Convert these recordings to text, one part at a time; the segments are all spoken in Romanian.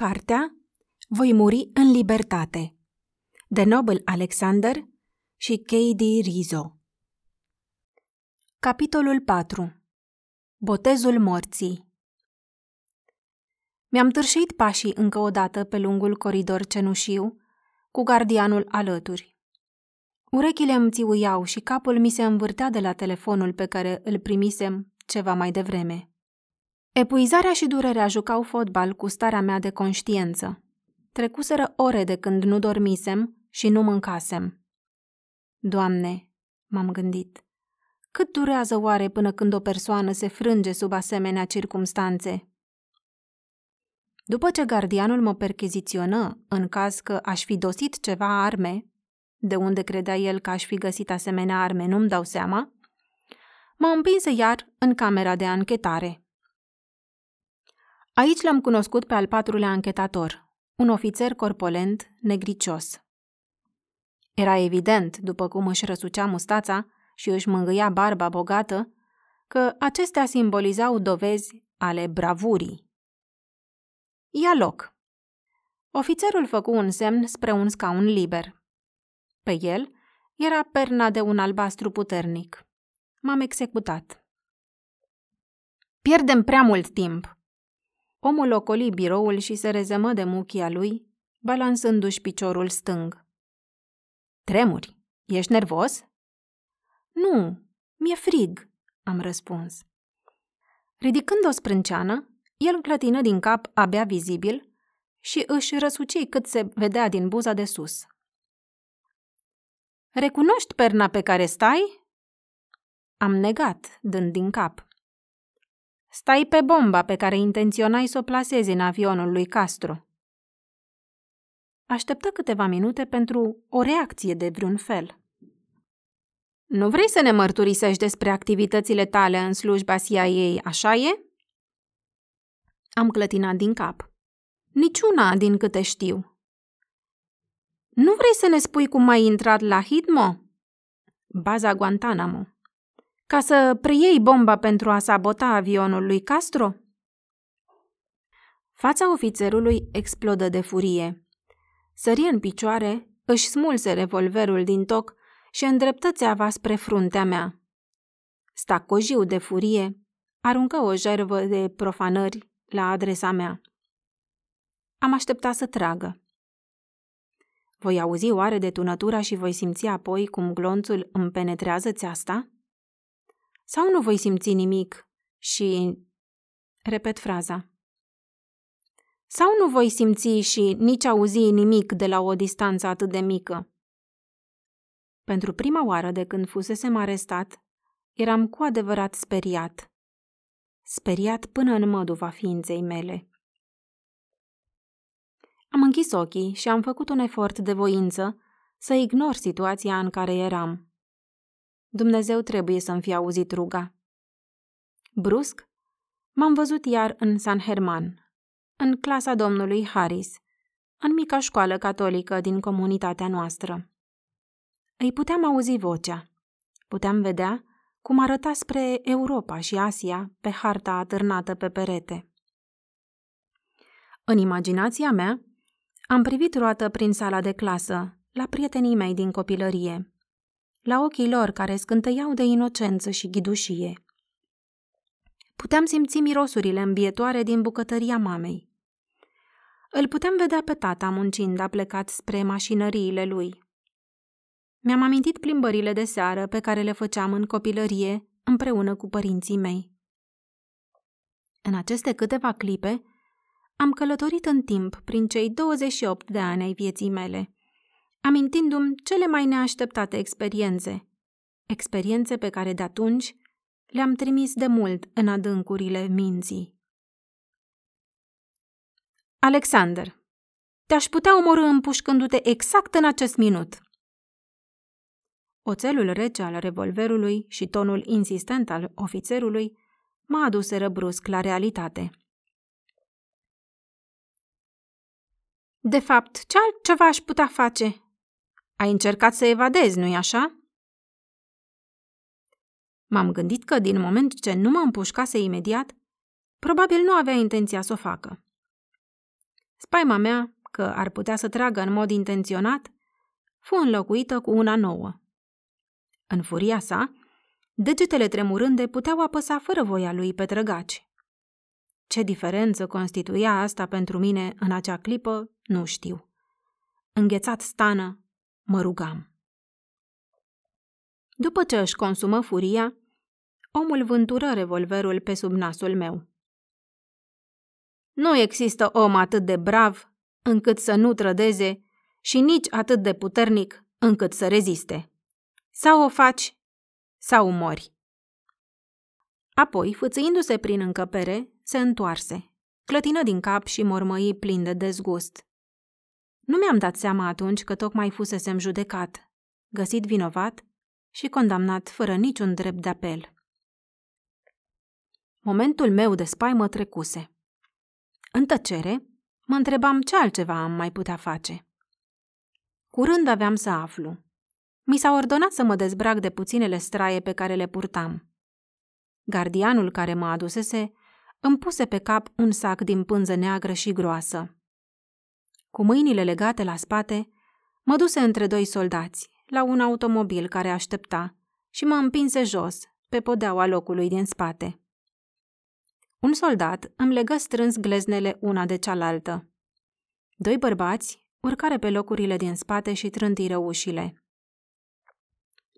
Cartea Voi muri în libertate, De Noble Alexander și Kay D. Rizzo. Capitolul 4. Botezul morții. Mi-am târșit pașii încă o dată pe lungul coridor cenușiu, cu gardianul alături. Urechile îmi țiuiau și capul mi se învârtea de la telefonul pe care îl primisem ceva mai devreme. Epuizarea și durerea jucau fotbal cu starea mea de conștiință. Trecuseră ore de când nu dormisem și nu mâncasem. Doamne, m-am gândit, cât durează oare până când o persoană se frânge sub asemenea circumstanțe? După ce gardianul mă percheziționă în caz că aș fi dosit ceva arme, de unde credea el că aș fi găsit asemenea arme, nu-mi dau seama, m-a împins iar în camera de anchetare. Aici l-am cunoscut pe al patrulea anchetator, un ofițer corpulent, negricios. Era evident, după cum își răsucea mustața și își mângâia barba bogată, că acestea simbolizau dovezi ale bravurii. Ia loc! Ofițerul făcu un semn spre un scaun liber. Pe el era perna de un albastru puternic. M-am executat. Pierdem prea mult timp! Omul ocoli biroul și se rezemă de muchia lui, balansându-și piciorul stâng. Tremuri, ești nervos? Nu, mi-e frig, am răspuns. Ridicând o sprânceană, el clătină din cap abia vizibil și își răsuci cât se vedea din buza de sus. Recunoști perna pe care stai? Am negat, dând din cap. Stai pe bomba pe care intenționai să o plasezi în avionul lui Castro. Așteptă câteva minute pentru o reacție de vreun fel. Nu vrei să ne mărturisești despre activitățile tale în slujba CIA, așa e? Am clătinat din cap. Niciuna din câte știu. Nu vrei să ne spui cum ai intrat la Hithmo? Baza Guantanamo. Ca să preiei bomba pentru a sabota avionul lui Castro? Fața ofițerului explodă de furie. Sări în picioare, își smulse revolverul din toc și îndreptă țeava spre fruntea mea. Stacojiu de furie, aruncă o jervă de profanări la adresa mea. Am așteptat să tragă. Voi auzi oare detunătura și voi simți apoi cum glonțul îmi penetrează țeasta? Sau nu voi simți nimic și... Repet fraza. Sau nu voi simți și nici auzi nimic de la o distanță atât de mică. Pentru prima oară de când fusesem arestat, eram cu adevărat speriat. Speriat până în măduva ființei mele. Am închis ochii și am făcut un efort de voință să ignor situația în care eram. Dumnezeu trebuie să-mi fi auzit ruga. Brusc, m-am văzut iar în Sanherman, în clasa domnului Harris, în mica școală catolică din comunitatea noastră. Îi puteam auzi vocea. Puteam vedea cum arăta spre Europa și Asia pe harta atârnată pe perete. În imaginația mea, am privit roată prin sala de clasă, la prietenii mei din copilărie, la ochii lor care scânteiau de inocență și ghidușie. Puteam simți mirosurile îmbietoare din bucătăria mamei. Îl puteam vedea pe tata muncind aplecat spre mașinăriile lui. Mi-am amintit plimbările de seară pe care le făceam în copilărie împreună cu părinții mei. În aceste câteva clipe am călătorit în timp prin cei 28 de ani ai vieții mele, amintindu-mi cele mai neașteptate experiențe pe care de atunci le-am trimis de mult în adâncurile minții. Alexander, te-aș putea omorî împușcându-te exact în acest minut. Oțelul rece al revolverului și tonul insistent al ofițerului m-a aduseră brusc la realitate. De fapt, ce altceva aș putea face? Ai încercat să evadezi, nu-i așa? M-am gândit că, din moment ce nu mă împușcase imediat, probabil nu avea intenția să o facă. Spaima mea, că ar putea să tragă în mod intenționat, fu înlocuită cu una nouă. În furia sa, degetele tremurânde puteau apăsa fără voia lui pe trăgaci. Ce diferență constituia asta pentru mine în acea clipă, nu știu. Înghețat stană, mă rugam. După ce își consumă furia, omul vântură revolverul pe sub nasul meu. Nu există om atât de brav încât să nu trădeze și nici atât de puternic încât să reziste. Sau o faci, sau mori. Apoi, fâțâindu-se prin încăpere, se întoarse, clătină din cap și mormăi plin de dezgust. Nu mi-am dat seama atunci că tocmai fusesem judecat, găsit vinovat și condamnat fără niciun drept de apel. Momentul meu de spaimă trecuse. În tăcere, mă întrebam ce altceva am mai putea face. Curând aveam să aflu. Mi s-a ordonat să mă dezbrac de puținele straie pe care le purtam. Gardianul care mă adusese îmi puse pe cap un sac din pânză neagră și groasă. Cu mâinile legate la spate, mă duse între doi soldați, la un automobil care aștepta, și mă împinse jos, pe podeaua locului din spate. Un soldat îmi legă strâns gleznele una de cealaltă. Doi bărbați urcare pe locurile din spate și trântiră ușile.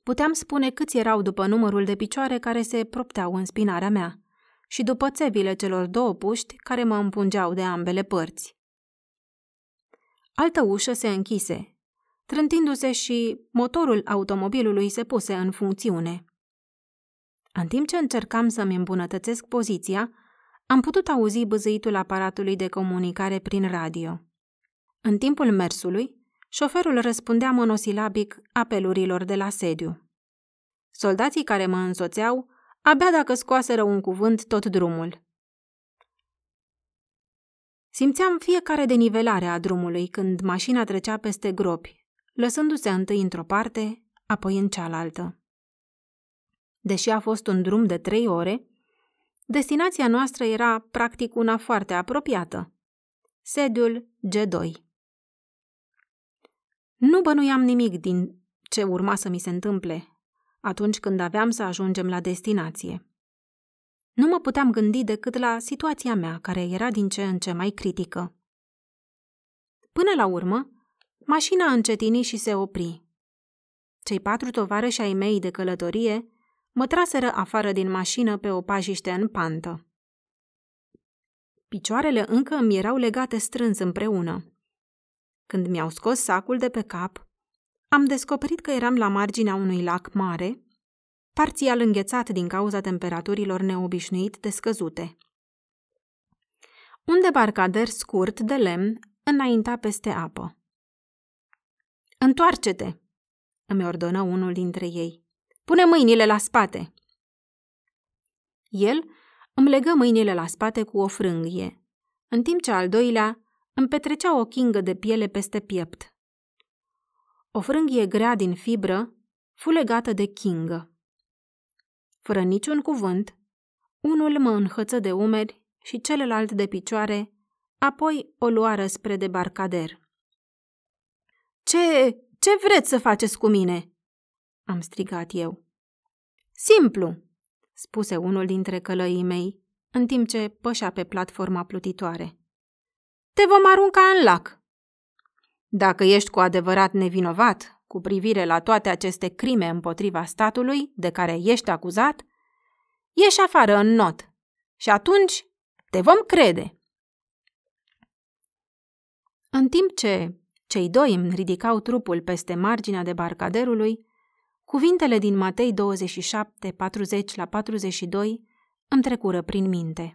Puteam spune câți erau după numărul de picioare care se propteau în spinarea mea și după țevile celor două puști care mă împungeau de ambele părți. Altă ușă se închise, trântindu-se și motorul automobilului se puse în funcțiune. În timp ce încercam să-mi îmbunătățesc poziția, am putut auzi bâzâitul aparatului de comunicare prin radio. În timpul mersului, șoferul răspundea monosilabic apelurilor de la sediu. Soldații care mă însoțeau, abia dacă scoaseră un cuvânt tot drumul. Simțeam fiecare denivelare a drumului când mașina trecea peste gropi, lăsându-se întâi într-o parte, apoi în cealaltă. Deși a fost un drum de 3 ore, destinația noastră era practic una foarte apropiată. Sediul G2. Nu bănuiam nimic din ce urma să mi se întâmple atunci când aveam să ajungem la destinație. Nu mă puteam gândi decât la situația mea, care era din ce în ce mai critică. Până la urmă, mașina încetini și se opri. Cei 4 tovarăși ai mei de călătorie mă traseră afară din mașină pe o pajiște în pantă. Picioarele încă îmi erau legate strâns împreună. Când mi-au scos sacul de pe cap, am descoperit că eram la marginea unui lac mare, parțial înghețat din cauza temperaturilor neobișnuit de scăzute. Un debarcader scurt de lemn înainta peste apă. "Întoarce-te!" îmi ordonă unul dintre ei. "Pune mâinile la spate!" El îmi legă mâinile la spate cu o frânghie, în timp ce al doilea îmi petrecea o chingă de piele peste piept. O frânghie grea din fibră fu legată de chingă. Fără niciun cuvânt, unul mă înhăță de umeri și celălalt de picioare, apoi o luară spre debarcader. "Ce vreți să faceți cu mine?" am strigat eu. "Simplu!" spuse unul dintre călăii mei, în timp ce pășea pe platforma plutitoare. "Te vom arunca în lac!" "Dacă ești cu adevărat nevinovat cu privire la toate aceste crime împotriva statului de care ești acuzat, ieși afară în not și atunci te vom crede!" În timp ce cei doi îmi ridicau trupul peste marginea debarcaderului, cuvintele din Matei 27, 40-42 îmi trecură prin minte.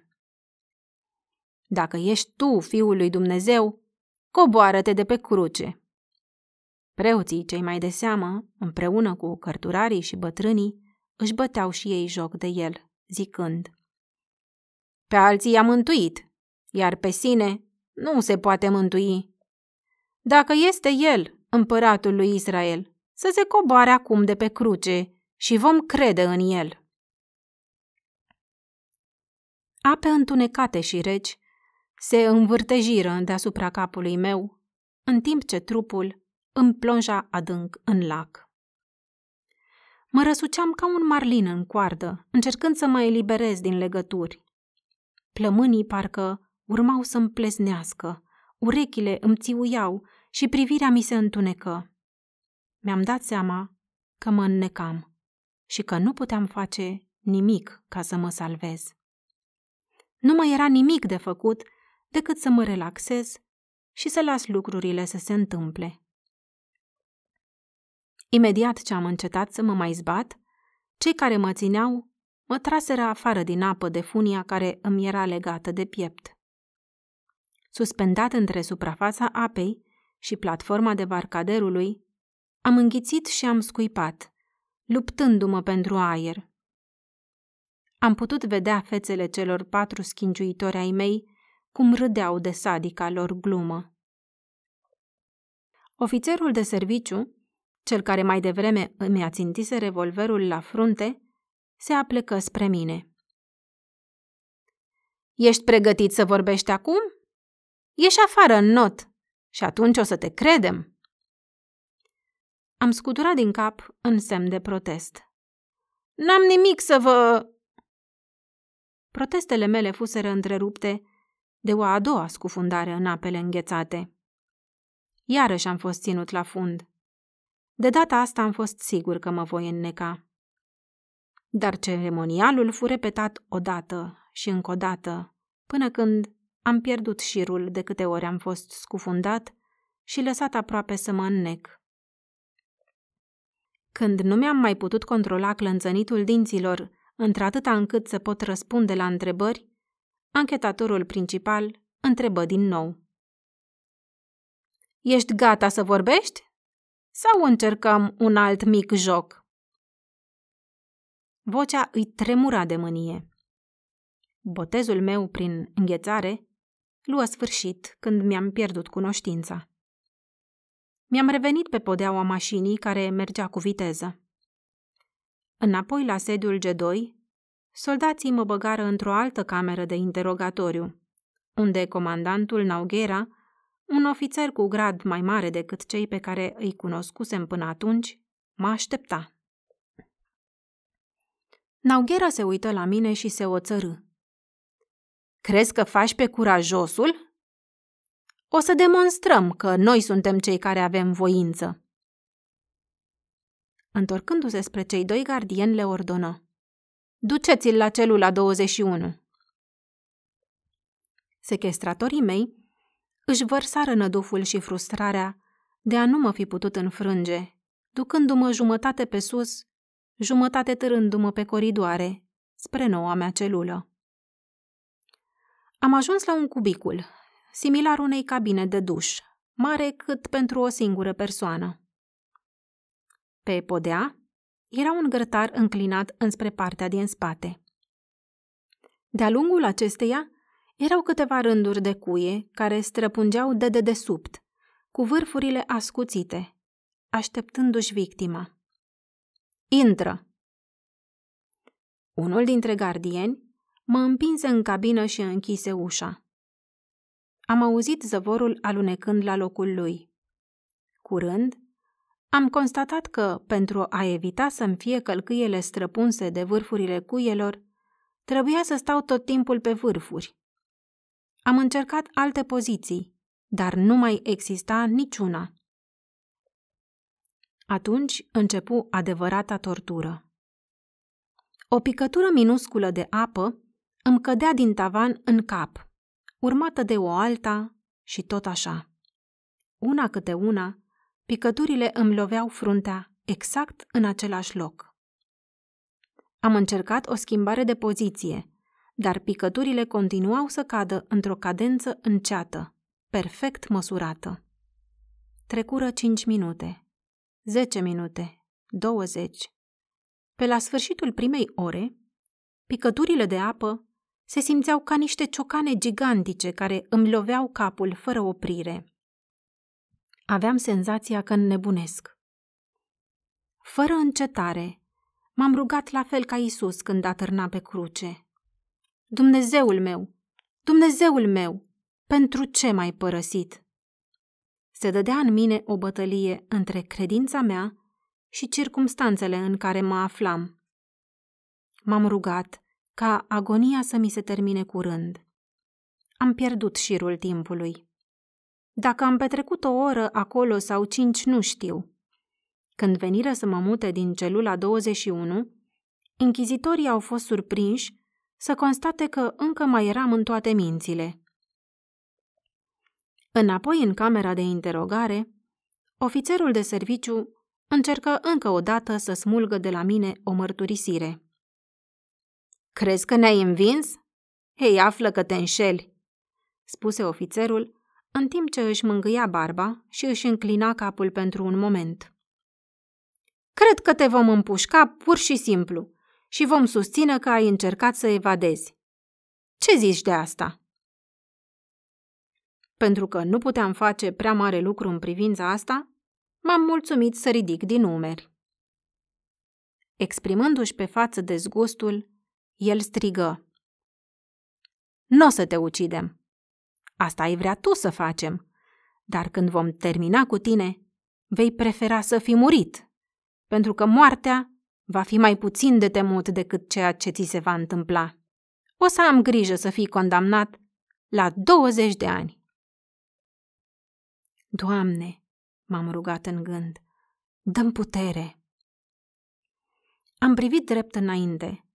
"Dacă ești tu, Fiul lui Dumnezeu, coboară-te de pe cruce." Preoții cei mai de seamă, împreună cu cărturarii și bătrânii, își băteau și ei joc de el, zicând: "Pe alții i-a mântuit, iar pe sine nu se poate mântui. Dacă este el, împăratul lui Israel, să se coboare acum de pe cruce și vom crede în el." Ape întunecate și reci se învârtejiră deasupra capului meu, în timp ce trupul îmi plonja adânc în lac. Mă răsuceam ca un marlin în coardă, încercând să mă eliberez din legături. Plămânii parcă urmau să-mi plesnească, urechile îmi țiuiau și privirea mi se întunecă. Mi-am dat seama că mă înnecam și că nu puteam face nimic ca să mă salvez. Nu mai era nimic de făcut decât să mă relaxez și să las lucrurile să se întâmple. Imediat ce am încetat să mă mai zbat, cei care mă țineau mă traseră afară din apă de funia care îmi era legată de piept. Suspendat între suprafața apei și platforma debarcaderului, am înghițit și am scuipat, luptându-mă pentru aer. Am putut vedea fețele celor 4 schinciuitori ai mei cum râdeau de sadica lor glumă. Ofițerul de serviciu, cel care mai devreme îmi ațintise revolverul la frunte, se aplecă spre mine. "Ești pregătit să vorbești acum? Ieși afară în not și atunci o să te credem." Am scuturat din cap în semn de protest. "N-am nimic să vă..." Protestele mele fuseră întrerupte de o a doua scufundare în apele înghețate. Iarăși am fost ținut la fund. De data asta am fost sigur că mă voi înneca. Dar ceremonialul fu repetat odată și încă o dată, până când am pierdut șirul de câte ori am fost scufundat și lăsat aproape să mă înnec. Când nu mi-am mai putut controla clănțănitul dinților, într-atâta încât să pot răspunde la întrebări, anchetatorul principal întrebă din nou. "Ești gata să vorbești? Sau încercăm un alt mic joc?" Vocea îi tremura de mânie. Botezul meu prin înghețare luă sfârșit când mi-am pierdut cunoștința. Mi-am revenit pe podeaua mașinii care mergea cu viteză. Înapoi la sediul G2, soldații mă băgară într-o altă cameră de interogatoriu, unde comandantul Naugera, un ofițer cu grad mai mare decât cei pe care îi cunoscusem până atunci, mă aștepta. Naugera se uită la mine și se oțărâ. "Crezi că faci pe curajosul? O să demonstrăm că noi suntem cei care avem voință." Întorcându-se spre cei 2 gardieni, le ordonă: "Duceți-l la celula 21. Sechestratorii mei își vărsară năduful și frustrarea de a nu mă fi putut înfrânge, ducându-mă jumătate pe sus, jumătate târându-mă pe coridoare, spre noua mea celulă. Am ajuns la un cubicul, similar unei cabine de duș, mare cât pentru o singură persoană. Pe podea era un grătar înclinat înspre partea din spate. De-a lungul acesteia erau câteva rânduri de cuie care străpungeau de dedesubt, cu vârfurile ascuțite, așteptându-și victima. "Intră!" Unul dintre gardieni mă împinse în cabină și închise ușa. Am auzit zăvorul alunecând la locul lui. Curând, am constatat că, pentru a evita să-mi fie călcâiele străpunse de vârfurile cuielor, trebuia să stau tot timpul pe vârfuri. Am încercat alte poziții, dar nu mai exista niciuna. Atunci începu adevărata tortură. O picătură minusculă de apă îmi cădea din tavan în cap, urmată de o alta și tot așa. Una câte una, picăturile îmi loveau fruntea exact în același loc. Am încercat o schimbare de poziție, dar picăturile continuau să cadă într-o cadență înceată, perfect măsurată. Trecură 5 minute, 10 minute, 20. Pe la sfârșitul primei ore, picăturile de apă se simțeau ca niște ciocane gigantice care îmi loveau capul fără oprire. Aveam senzația că înnebunesc. Fără încetare, m-am rugat la fel ca Iisus când atârna pe cruce. "Dumnezeul meu! Dumnezeul meu! Pentru ce m-ai părăsit? Se dădea în mine o bătălie între credința mea și circumstanțele în care mă aflam. M-am rugat ca agonia să mi se termine curând. Am pierdut șirul timpului. Dacă am petrecut o oră acolo sau 5, nu știu. Când veniră să mă mute din celula 21, închizitorii au fost surprinși să constate că încă mai eram în toate mințile. Înapoi în camera de interogare, ofițerul de serviciu încercă încă o dată să smulgă de la mine o mărturisire. Crezi că ne-ai învins? Hei, află că te înșeli, spuse ofițerul, în timp ce își mângâia barba și își înclina capul pentru un moment. Cred că te vom împușca pur și simplu și vom susține că ai încercat să evadezi. Ce zici de asta? Pentru că nu puteam face prea mare lucru în privința asta, m-am mulțumit să ridic din umeri. Exprimându-și pe față dezgustul, el strigă. N-o să te ucidem. Asta ai vrea tu să facem, dar când vom termina cu tine, vei prefera să fii murit, pentru că moartea va fi mai puțin de temut decât ceea ce ți se va întâmpla. O să am grijă să fii condamnat la 20 de ani. Doamne, m-am rugat în gând, dă-mi putere. Am privit drept înainte,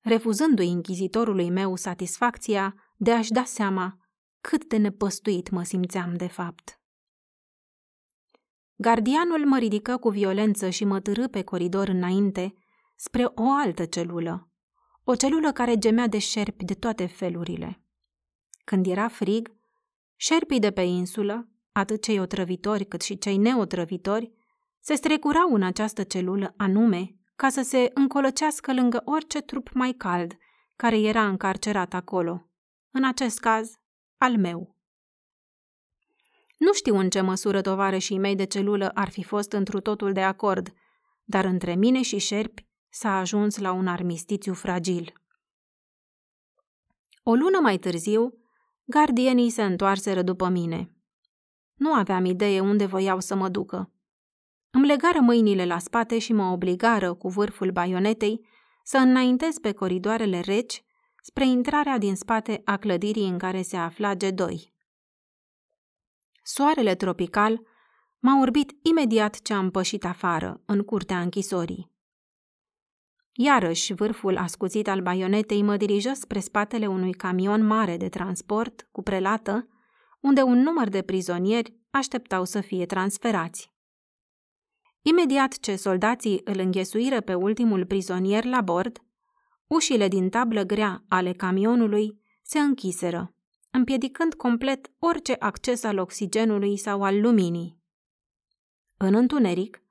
refuzându-i închizitorului meu satisfacția de a-și da seama cât de nepăstuit mă simțeam de fapt. Gardianul mă ridică cu violență și mă târâ pe coridor înainte spre o altă celulă, o celulă care gemea de șerpi de toate felurile. Când era frig, șerpii de pe insulă, atât cei otrăvitori cât și cei neotrăvitori, se strecurau în această celulă anume ca să se încolăcească lângă orice trup mai cald care era încarcerat acolo, în acest caz al meu. Nu știu în ce măsură tovarășii mei de celulă ar fi fost întru totul de acord, dar între mine și șerpi s-a ajuns la un armistițiu fragil. O lună mai târziu, gardienii se întoarseră după mine. Nu aveam idee unde voiau să mă ducă. Îmi legară mâinile la spate și mă obligară cu vârful baionetei să înaintez pe coridoarele reci spre intrarea din spate a clădirii în care se afla G2. Soarele tropical m-a orbit imediat ce am pășit afară, în curtea închisorii. Iarăși, vârful ascuțit al baionetei mă dirijă spre spatele unui camion mare de transport cu prelată, unde un număr de prizonieri așteptau să fie transferați. Imediat ce soldații îl înghesuiră pe ultimul prizonier la bord, ușile din tablă grea ale camionului se închiseră, împiedicând complet orice acces al oxigenului sau al luminii. În întuneric,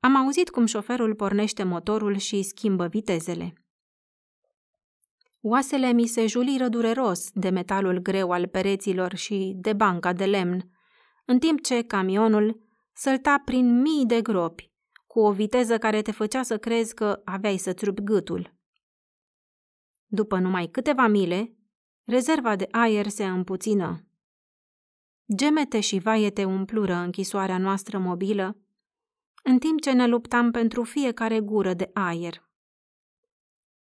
am auzit cum șoferul pornește motorul și schimbă vitezele. Oasele mi se juliră dureros de metalul greu al pereților și de banca de lemn, în timp ce camionul sălta prin mii de gropi, cu o viteză care te făcea să crezi că aveai să-ți rupi gâtul. După numai câteva mile, rezerva de aer se împuțină. Gemete și vaiete umplură închisoarea noastră mobilă, în timp ce ne luptam pentru fiecare gură de aer.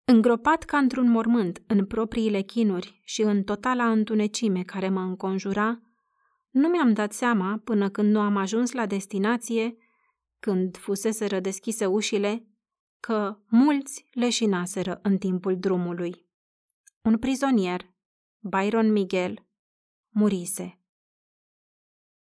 Îngropat ca într-un mormânt în propriile chinuri și în totala întunecime care mă înconjura, nu mi-am dat seama până când nu am ajuns la destinație, când fuseseră deschise ușile, că mulți leșinaseră în timpul drumului. Un prizonier, Byron Miguel, murise.